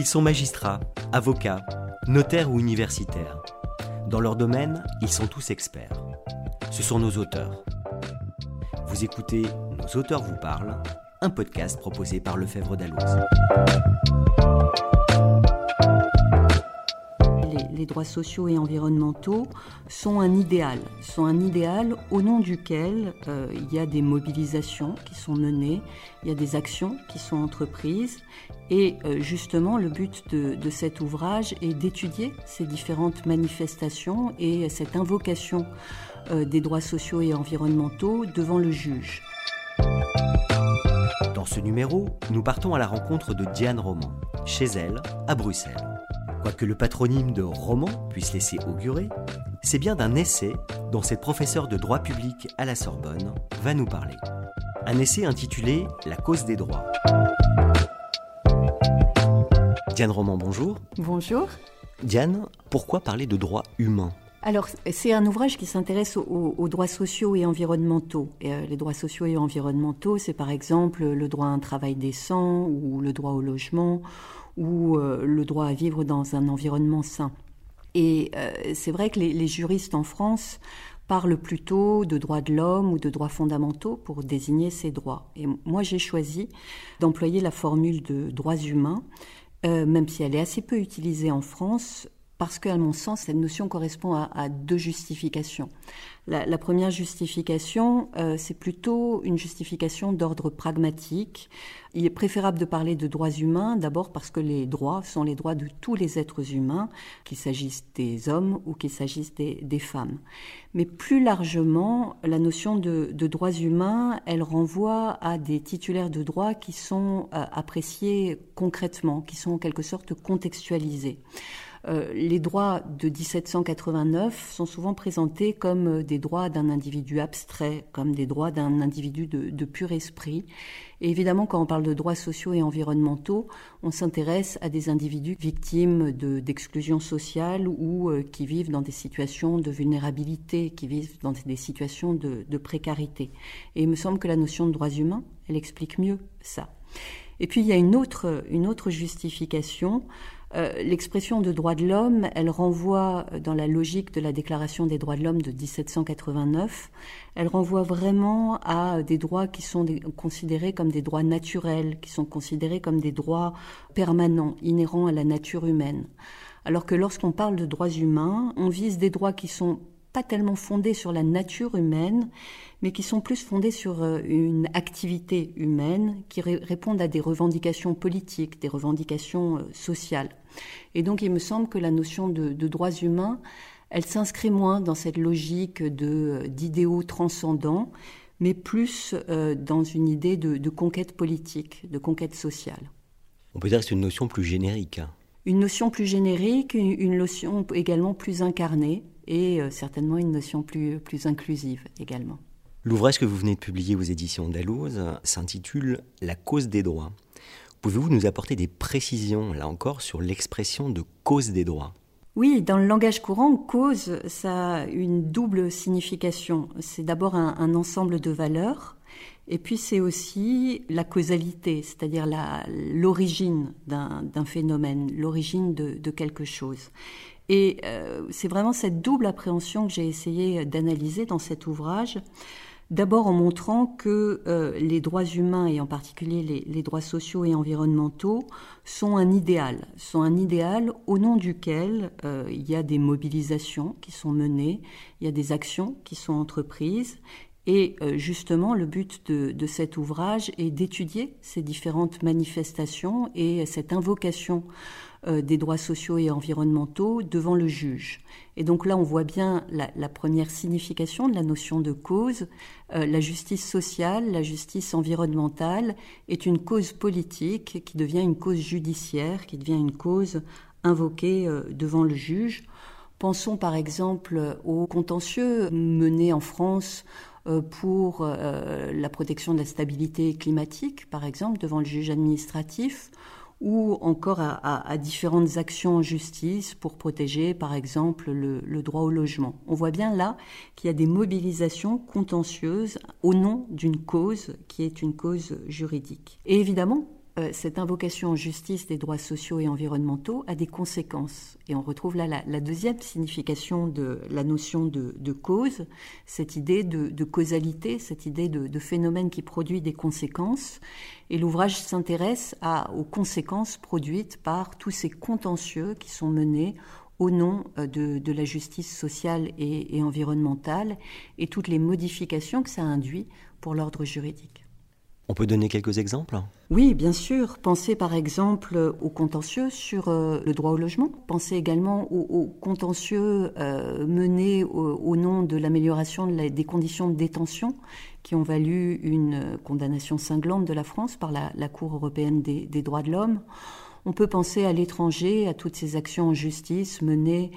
Ils sont magistrats, avocats, notaires ou universitaires. Dans leur domaine, ils sont tous experts. Ce sont nos auteurs. Vous écoutez « Nos auteurs vous parlent », un podcast proposé par Lefèvre d'Alouze. Les droits sociaux et environnementaux sont un idéal au nom duquel il y a des mobilisations qui sont menées, il y a des actions qui sont entreprises. Et justement, le but de cet ouvrage est d'étudier ces différentes manifestations et cette invocation des droits sociaux et environnementaux devant le juge. Dans ce numéro, nous partons à la rencontre de Diane Roman, chez elle, à Bruxelles. Quoique le patronyme de Roman puisse laisser augurer, c'est bien d'un essai dont cette professeure de droit public à la Sorbonne va nous parler. Un essai intitulé « La cause des droits ». Diane Roman, bonjour. Bonjour. Diane, pourquoi parler de droits humains ? Alors, c'est un ouvrage qui s'intéresse aux droits sociaux et environnementaux. Les droits sociaux et environnementaux, c'est par exemple le droit à un travail décent ou le droit au logement ou le droit à vivre dans un environnement sain. Et c'est vrai que les juristes en France parlent plutôt de droits de l'homme ou de droits fondamentaux pour désigner ces droits. Et moi, j'ai choisi d'employer la formule de droits humains, même si elle est assez peu utilisée en France, parce qu'à mon sens, cette notion correspond à deux justifications. La première justification, c'est plutôt une justification d'ordre pragmatique. Il est préférable de parler de droits humains, d'abord parce que les droits sont les droits de tous les êtres humains, qu'il s'agisse des hommes ou qu'il s'agisse des femmes. Mais plus largement, la notion de droits humains, elle renvoie à des titulaires de droits qui sont appréciés concrètement, qui sont en quelque sorte contextualisés. Les droits de 1789 sont souvent présentés comme des droits d'un individu abstrait, comme des droits d'un individu de pur esprit. Et évidemment, quand on parle de droits sociaux et environnementaux, on s'intéresse à des individus victimes d'exclusion sociale ou qui vivent dans des situations de vulnérabilité, qui vivent dans des situations de précarité. Et il me semble que la notion de droits humains, elle explique mieux ça. Et puis, il y a une autre justification. L'expression de droits de l'homme, elle renvoie, dans la logique de la Déclaration des droits de l'homme de 1789, elle renvoie vraiment à des droits qui sont considérés comme des droits naturels, qui sont considérés comme des droits permanents, inhérents à la nature humaine. Alors que lorsqu'on parle de droits humains, on vise des droits qui sont pas tellement fondés sur la nature humaine, mais qui sont plus fondés sur une activité humaine qui répondent à des revendications politiques, des revendications sociales. Et donc il me semble que la notion de droits humains, elle s'inscrit moins dans cette logique d'idéaux transcendants, mais plus dans une idée de conquête politique, de conquête sociale. On peut dire que c'est une notion plus générique. Une notion plus générique, une notion également plus incarnée, et certainement une notion plus inclusive également. L'ouvrage que vous venez de publier aux éditions Dalloz s'intitule « La cause des droits ». Pouvez-vous nous apporter des précisions, là encore, sur l'expression de « cause des droits » ? Oui, dans le langage courant, cause, ça a une double signification. C'est d'abord un ensemble de valeurs, et puis c'est aussi la causalité, c'est-à-dire l'origine d'un phénomène, l'origine de quelque chose. Et c'est vraiment cette double appréhension que j'ai essayé d'analyser dans cet ouvrage, d'abord en montrant que les droits humains, et en particulier les droits sociaux et environnementaux, sont un idéal au nom duquel il y a des mobilisations qui sont menées, il y a des actions qui sont entreprises. Et justement, le but de cet ouvrage est d'étudier ces différentes manifestations et cette invocation des droits sociaux et environnementaux devant le juge. Et donc là, on voit bien la première signification de la notion de cause. La justice sociale, la justice environnementale est une cause politique qui devient une cause judiciaire, qui devient une cause invoquée devant le juge. Pensons par exemple aux contentieux menés en France pour la protection de la stabilité climatique, par exemple, devant le juge administratif, ou encore à différentes actions en justice pour protéger, par exemple, le droit au logement. On voit bien là qu'il y a des mobilisations contentieuses au nom d'une cause qui est une cause juridique. Et évidemment, cette invocation en justice des droits sociaux et environnementaux a des conséquences. Et on retrouve là la deuxième signification de la notion de cause, cette idée de causalité, cette idée de phénomène qui produit des conséquences. Et l'ouvrage s'intéresse aux conséquences produites par tous ces contentieux qui sont menés au nom de la justice sociale et environnementale et toutes les modifications que ça induit pour l'ordre juridique. On peut donner quelques exemples ? Oui, bien sûr. Pensez par exemple aux contentieux sur le droit au logement. Pensez également aux contentieux menés au nom de l'amélioration des conditions de détention qui ont valu une condamnation cinglante de la France par la Cour européenne des droits de l'homme. On peut penser à l'étranger, à toutes ces actions en justice menées,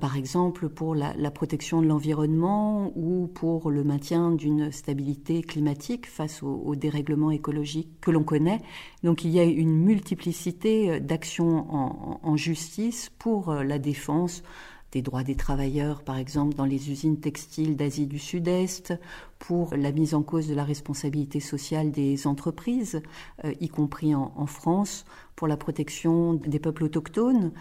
par exemple, pour la protection de l'environnement ou pour le maintien d'une stabilité climatique face aux dérèglements écologiques que l'on connaît. Donc il y a une multiplicité d'actions en justice pour la défense des droits des travailleurs, par exemple, dans les usines textiles d'Asie du Sud-Est, pour la mise en cause de la responsabilité sociale des entreprises, y compris en France, pour la protection des peuples autochtones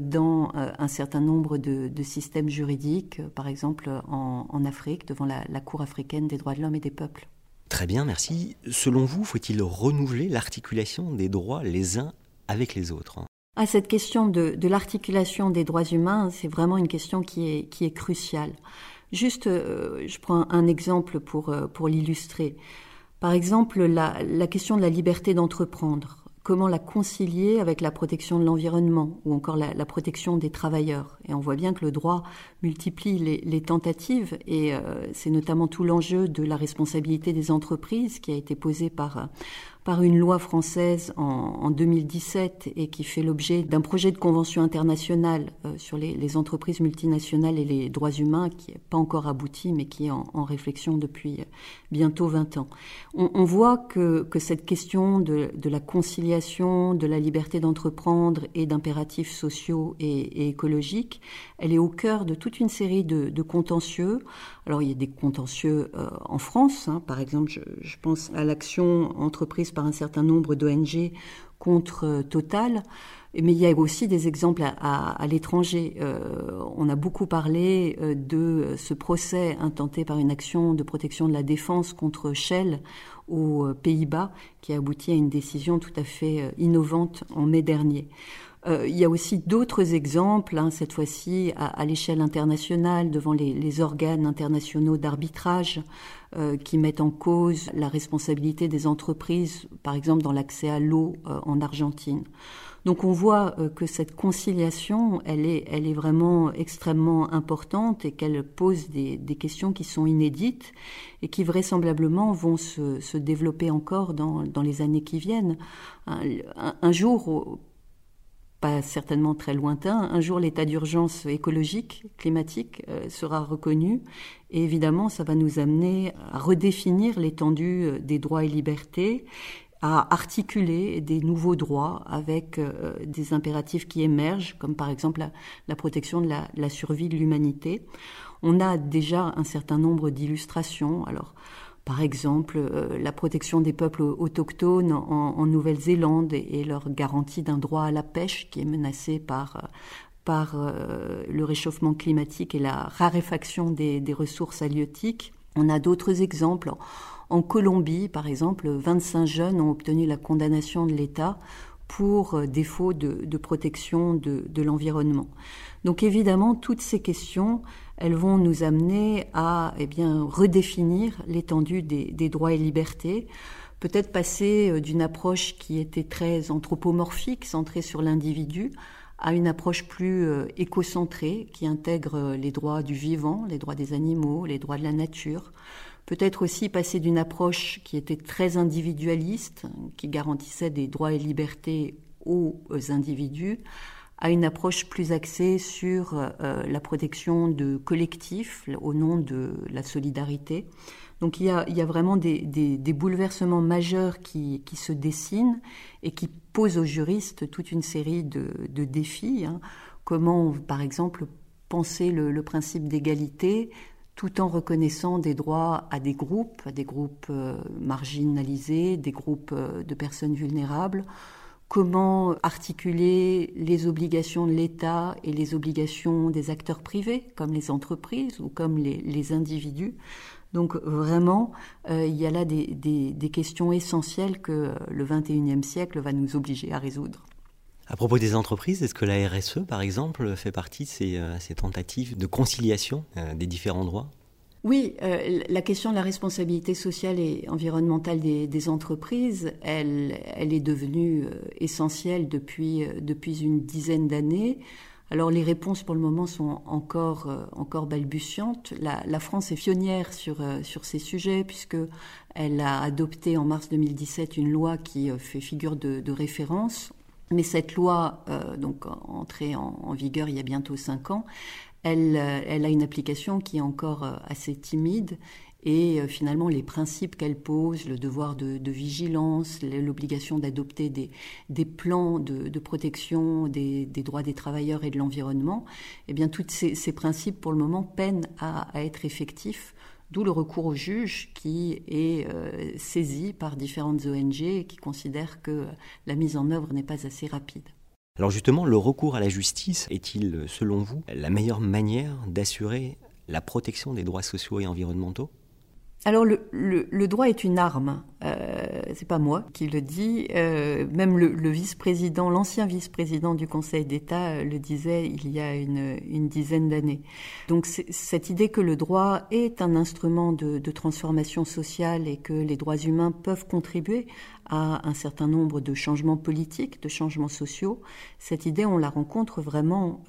dans un certain nombre de systèmes juridiques, par exemple en Afrique, devant la Cour africaine des droits de l'homme et des peuples. Très bien, merci. Selon vous, faut-il renouveler l'articulation des droits les uns avec les autres ? À cette question de l'articulation des droits humains, c'est vraiment une question qui est cruciale. Juste, je prends un exemple pour l'illustrer. Par exemple, la question de la liberté d'entreprendre. Comment la concilier avec la protection de l'environnement ou encore la protection des travailleurs. Et on voit bien que le droit multiplie les tentatives et c'est notamment tout l'enjeu de la responsabilité des entreprises qui a été posé par une loi française en 2017 et qui fait l'objet d'un projet de convention internationale sur les entreprises multinationales et les droits humains qui n'est pas encore abouti mais qui est en réflexion depuis bientôt 20 ans. On voit que cette question de la conciliation de la liberté d'entreprendre et d'impératifs sociaux et écologiques, elle est au cœur de toute une série de contentieux. Alors il y a des contentieux en France, par exemple je pense à l'action entreprise par un certain nombre d'ONG contre Total, mais il y a aussi des exemples à l'étranger. On a beaucoup parlé de ce procès intenté par une action de protection de la défense contre Shell aux Pays-Bas, qui a abouti à une décision tout à fait innovante en mai dernier. Il y a aussi d'autres exemples, cette fois-ci à l'échelle internationale, devant les organes internationaux d'arbitrage qui mettent en cause la responsabilité des entreprises, par exemple dans l'accès à l'eau en Argentine. Donc on voit que cette conciliation, elle est vraiment extrêmement importante et qu'elle pose des questions qui sont inédites et qui vraisemblablement vont se développer encore dans les années qui viennent. Un jour, pas certainement très lointain, un jour l'état d'urgence écologique, climatique sera reconnu et évidemment ça va nous amener à redéfinir l'étendue des droits et libertés, à articuler des nouveaux droits avec des impératifs qui émergent, comme par exemple la protection de la survie de l'humanité. On a déjà un certain nombre d'illustrations. Alors, par exemple, la protection des peuples autochtones en Nouvelle-Zélande et leur garantie d'un droit à la pêche qui est menacée par le réchauffement climatique et la raréfaction des ressources halieutiques. On a d'autres exemples. En Colombie, par exemple, 25 jeunes ont obtenu la condamnation de l'État pour défaut de protection de l'environnement. Donc évidemment, toutes ces questions, elles vont nous amener à redéfinir l'étendue des droits et libertés, peut-être passer d'une approche qui était très anthropomorphique, centrée sur l'individu, à une approche plus écocentrée, qui intègre les droits du vivant, les droits des animaux, les droits de la nature. Peut-être aussi passer d'une approche qui était très individualiste, qui garantissait des droits et libertés aux individus, à une approche plus axée sur la protection de collectifs au nom de la solidarité. Donc il y a vraiment des bouleversements majeurs qui se dessinent et qui posent aux juristes toute une série de défis. Hein. Comment, par exemple, penser le principe d'égalité tout en reconnaissant des droits à des groupes marginalisés, des groupes de personnes vulnérables. Comment articuler les obligations de l'État et les obligations des acteurs privés, comme les entreprises ou comme les individus. Donc vraiment, il y a là des questions essentielles que le XXIe siècle va nous obliger à résoudre. À propos des entreprises, est-ce que la RSE, par exemple, fait partie de ces tentatives de conciliation des différents droits ? Oui, la question de la responsabilité sociale et environnementale des entreprises, elle est devenue essentielle depuis une dizaine d'années. Alors les réponses pour le moment sont encore balbutiantes. La France est pionnière sur ces sujets puisque elle a adopté en mars 2017 une loi qui fait figure de référence. Mais cette loi, donc entrée en vigueur il y a bientôt 5 ans, elle a une application qui est encore assez timide et finalement les principes qu'elle pose, le devoir de vigilance, l'obligation d'adopter des plans de protection des droits des travailleurs et de l'environnement, eh bien tous ces principes pour le moment peinent à être effectifs, d'où le recours au juge qui est saisi par différentes ONG et qui considèrent que la mise en œuvre n'est pas assez rapide. Alors justement, le recours à la justice est-il, selon vous, la meilleure manière d'assurer la protection des droits sociaux et environnementaux ? Alors le droit est une arme, c'est pas moi qui le dis, même l'ancien vice-président du Conseil d'État le disait il y a une dizaine d'années. Donc cette idée que le droit est un instrument de transformation sociale et que les droits humains peuvent contribuer à un certain nombre de changements politiques, de changements sociaux, cette idée on la rencontre vraiment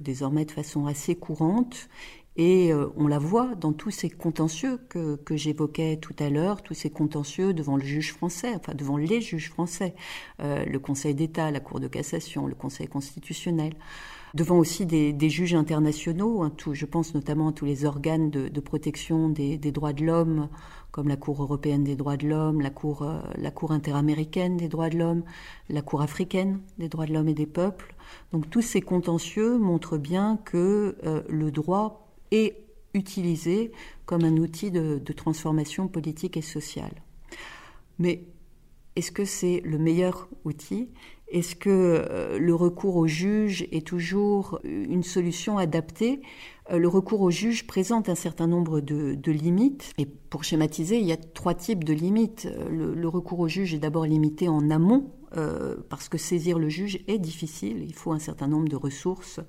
désormais de façon assez courante. Et on la voit dans tous ces contentieux que j'évoquais tout à l'heure, tous ces contentieux devant le juge français, enfin devant les juges français, le Conseil d'État, la Cour de cassation, le Conseil constitutionnel, devant aussi des juges internationaux, hein, je pense notamment à tous les organes de protection des droits de l'homme, comme la Cour européenne des droits de l'homme, la Cour interaméricaine des droits de l'homme, la Cour africaine des droits de l'homme et des peuples. Donc tous ces contentieux montrent bien que le droit et utilisé comme un outil de transformation politique et sociale. Mais est-ce que c'est le meilleur outil ? Est-ce que le recours au juge est toujours une solution adaptée ? Le recours au juge présente un certain nombre de limites. Et pour schématiser, il y a 3 types de limites. Le recours au juge est d'abord limité en amont, parce que saisir le juge est difficile. Il faut un certain nombre de ressources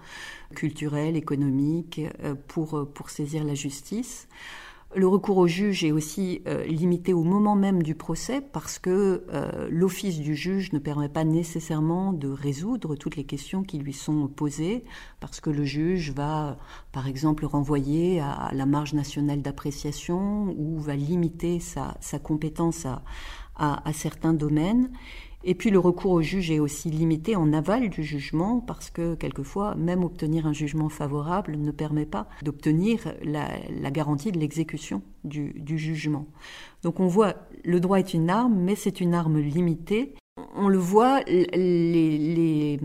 culturelles, économiques, pour saisir la justice. Le recours au juge est aussi limité au moment même du procès parce que l'office du juge ne permet pas nécessairement de résoudre toutes les questions qui lui sont posées parce que le juge va, par exemple, renvoyer à la marge nationale d'appréciation ou va limiter sa compétence à certains domaines. Et puis le recours au juge est aussi limité en aval du jugement parce que quelquefois, même obtenir un jugement favorable ne permet pas d'obtenir la garantie de l'exécution du jugement. Donc on voit, le droit est une arme, mais c'est une arme limitée. On le voit, les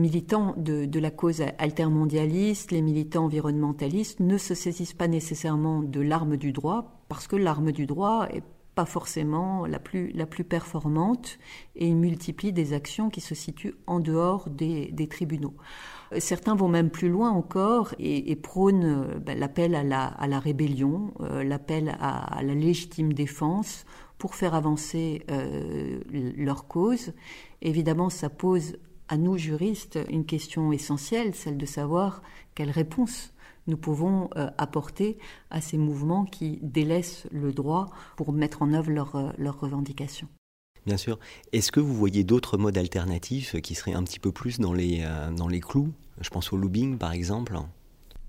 militants de la cause altermondialiste, les militants environnementalistes ne se saisissent pas nécessairement de l'arme du droit parce que l'arme du droit est pas forcément la plus performante, et il multiplie des actions qui se situent en dehors des tribunaux. Certains vont même plus loin encore et prônent l'appel à la rébellion, l'appel à la légitime défense pour faire avancer leur cause. Évidemment, ça pose à nous juristes une question essentielle, celle de savoir quelle réponse nous pouvons apporter à ces mouvements qui délaissent le droit pour mettre en œuvre leurs revendications. Bien sûr. Est-ce que vous voyez d'autres modes alternatifs qui seraient un petit peu plus dans les clous ? Je pense au lobbying, par exemple.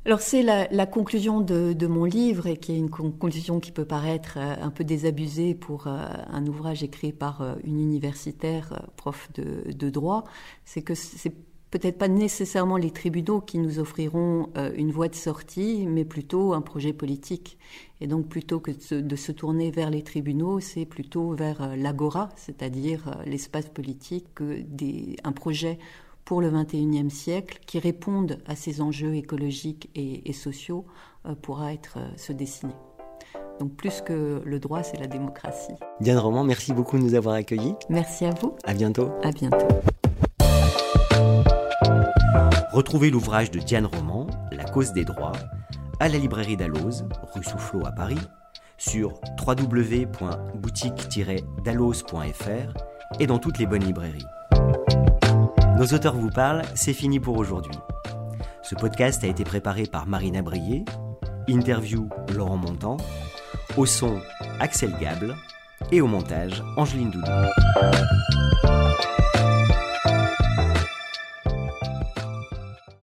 Alors c'est la conclusion de mon livre, et qui est une conclusion qui peut paraître un peu désabusée pour un ouvrage écrit par une universitaire prof de droit, c'est que c'est peut-être pas nécessairement les tribunaux qui nous offriront une voie de sortie, mais plutôt un projet politique. Et donc plutôt que de se tourner vers les tribunaux, c'est plutôt vers l'agora, c'est-à-dire l'espace politique, un projet pour le XXIe siècle qui réponde à ces enjeux écologiques et sociaux pourra se dessiner. Donc plus que le droit, c'est la démocratie. Diane Roman, merci beaucoup de nous avoir accueillis. Merci à vous. À bientôt. À bientôt. Retrouvez l'ouvrage de Diane Roman, La cause des droits, à la librairie Dalloz, rue Soufflot à Paris, sur www.boutique-dalloz.fr et dans toutes les bonnes librairies. Nos auteurs vous parlent, c'est fini pour aujourd'hui. Ce podcast a été préparé par Marine Abrié, interview Laurent Montand, au son Axel Gable et au montage Angeline Doudou.